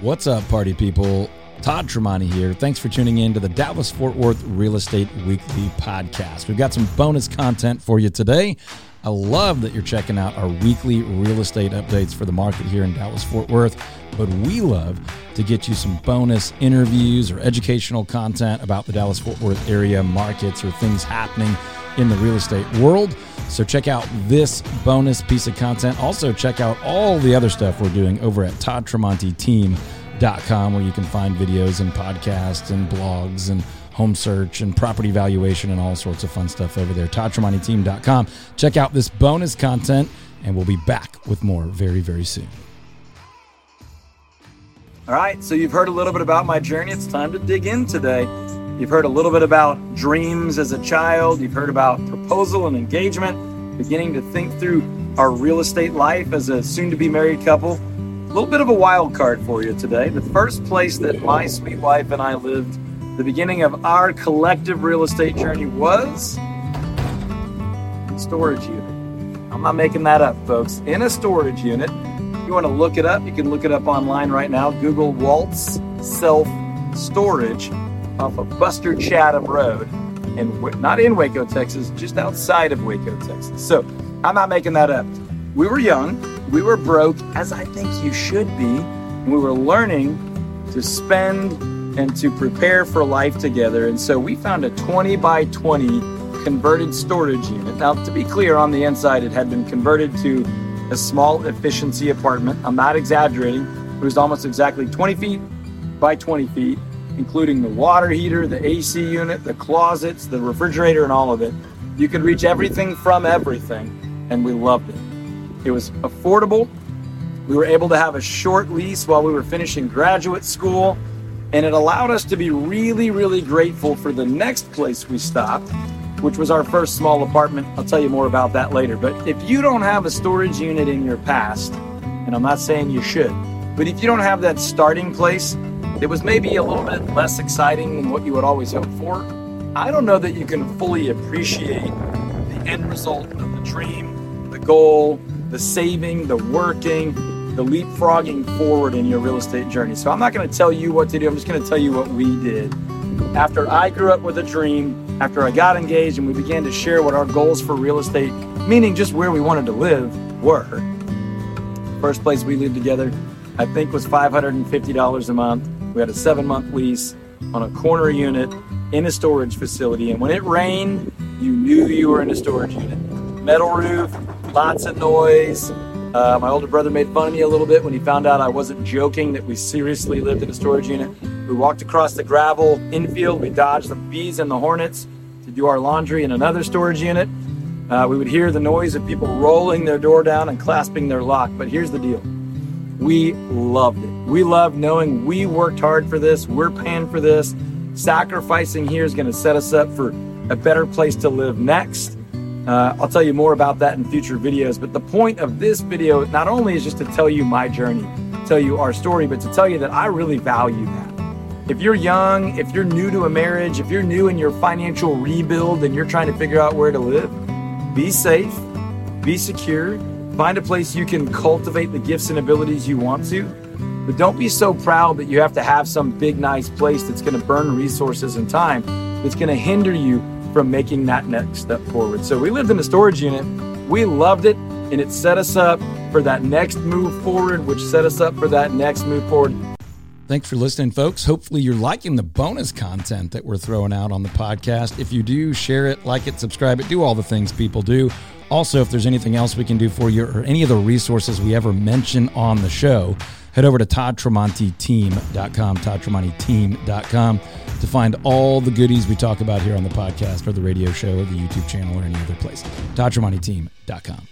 What's up, party people? Todd Tramonte here. Thanks for tuning in to the Dallas-Fort Worth Real Estate Weekly Podcast. We've got some bonus content for you today. I love that you're checking out our weekly real estate updates for the market here in Dallas-Fort Worth, but we love to get you some bonus interviews or educational content about the Dallas-Fort Worth area markets or things happening in the real estate world. So check out this bonus piece of content. Also check out all the other stuff we're doing over at ToddTramonteTeam.com, where you can find videos and podcasts and blogs and home search and property valuation and all sorts of fun stuff over there. ToddTramonteTeam.com. Check out this bonus content, and we'll be back with more very, very soon. All right, so you've heard a little bit about my journey. It's time to dig in today. You've heard a little bit about dreams as a child. You've heard about proposal and engagement, beginning to think through our real estate life as a soon-to-be married couple. A little bit of a wild card for you today. The first place that my sweet wife and I lived, the beginning of our collective real estate journey, was a storage unit. I'm not making that up, folks. In a storage unit. If you want to look it up, you can look it up online right now. Google Waltz Self Storage off of Buster Chatham Road, and not in Waco, Texas, just outside of Waco, Texas. So I'm not making that up. We were young, we were broke, as I think you should be, and we were learning to spend and to prepare for life together. And so we found a 20 by 20 converted storage unit. Now, to be clear, on the inside, it had been converted to a small efficiency apartment. I'm not exaggerating. It was almost exactly 20 feet by 20 feet, including the water heater, the AC unit, the closets, the refrigerator, and all of it. You could reach everything from everything, and we loved it. It was affordable. We were able to have a short lease while we were finishing graduate school. And it allowed us to be really, really grateful for the next place we stopped, which was our first small apartment. I'll tell you more about that later. But if you don't have a storage unit in your past, and I'm not saying you should, but if you don't have that starting place, it was maybe a little bit less exciting than what you would always hope for. I don't know that you can fully appreciate the end result of the dream, the goal, the saving, the working, the leapfrogging forward in your real estate journey. So I'm not going to tell you what to do. I'm just going to tell you what we did. After I grew up with a dream, after I got engaged and we began to share what our goals for real estate, meaning just where we wanted to live, were. First place we lived together, I think, was $550 a month. We had a 7-month lease on a corner unit in a storage facility. And when it rained, you knew you were in a storage unit. Metal roof, lots of noise. My older brother made fun of me a little bit when he found out I wasn't joking, that we seriously lived in a storage unit. We walked across the gravel infield. We dodged the bees and the hornets to do our laundry in another storage unit. We would hear the noise of people rolling their door down and clasping their lock. But here's the deal. We loved it. We loved knowing we worked hard for this. We're paying for this. Sacrificing here is going to set us up for a better place to live next. I'll tell you more about that in future videos, but the point of this video not only is just to tell you my journey, tell you our story, but to tell you that I really value that. If you're young, if you're new to a marriage, if you're new in your financial rebuild and you're trying to figure out where to live, be safe, be secure, find a place you can cultivate the gifts and abilities you want to, but don't be so proud that you have to have some big, nice place that's going to burn resources and time, that's going to hinder you from making that next step forward. So we lived in a storage unit, we loved it, and it set us up for that next move forward, which set us up for that next move forward. Thanks for listening, folks. Hopefully you're liking the bonus content that we're throwing out on the podcast. If you do, share it, like it, subscribe it, do all the things people do. Also, if there's anything else we can do for you or any of the resources we ever mention on the show, head over to ToddTramonteTeam.com, ToddTramonteTeam.com, to find all the goodies we talk about here on the podcast or the radio show or the YouTube channel or any other place. ToddTramonteTeam.com.